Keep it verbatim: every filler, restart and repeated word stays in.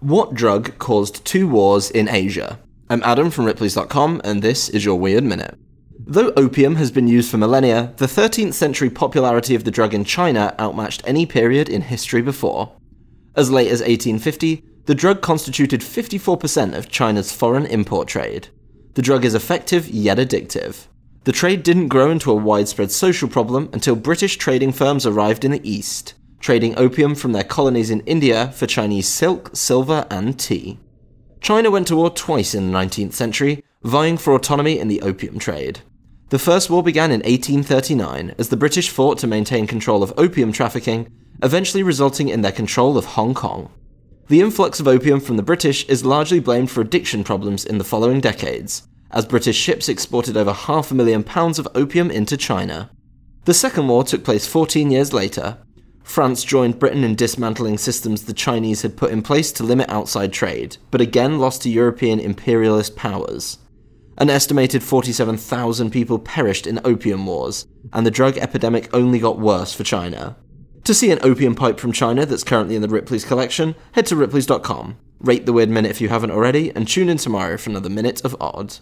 What drug caused two wars in Asia? I'm Adam from Ripley's dot com, and this is your Weird Minute. Though opium has been used for millennia, the thirteenth century popularity of the drug in China outmatched any period in history before. As late as eighteen fifty, the drug constituted fifty-four percent of China's foreign import trade. The drug is effective yet addictive. The trade didn't grow into a widespread social problem until British trading firms arrived in the East, trading opium from their colonies in India for Chinese silk, silver, and tea. China went to war twice in the nineteenth century, vying for autonomy in the opium trade. The First War began in eighteen thirty-nine, as the British fought to maintain control of opium trafficking, eventually resulting in their control of Hong Kong. The influx of opium from the British is largely blamed for addiction problems in the following decades, as British ships exported over half a million pounds of opium into China. The Second War took place fourteen years later. France joined Britain in dismantling systems the Chinese had put in place to limit outside trade, but again lost to European imperialist powers. An estimated forty-seven thousand people perished in opium wars, and the drug epidemic only got worse for China. To see an opium pipe from China that's currently in the Ripley's collection, head to Ripley's dot com, rate the Weird Minute if you haven't already, and tune in tomorrow for another Minute of Odd.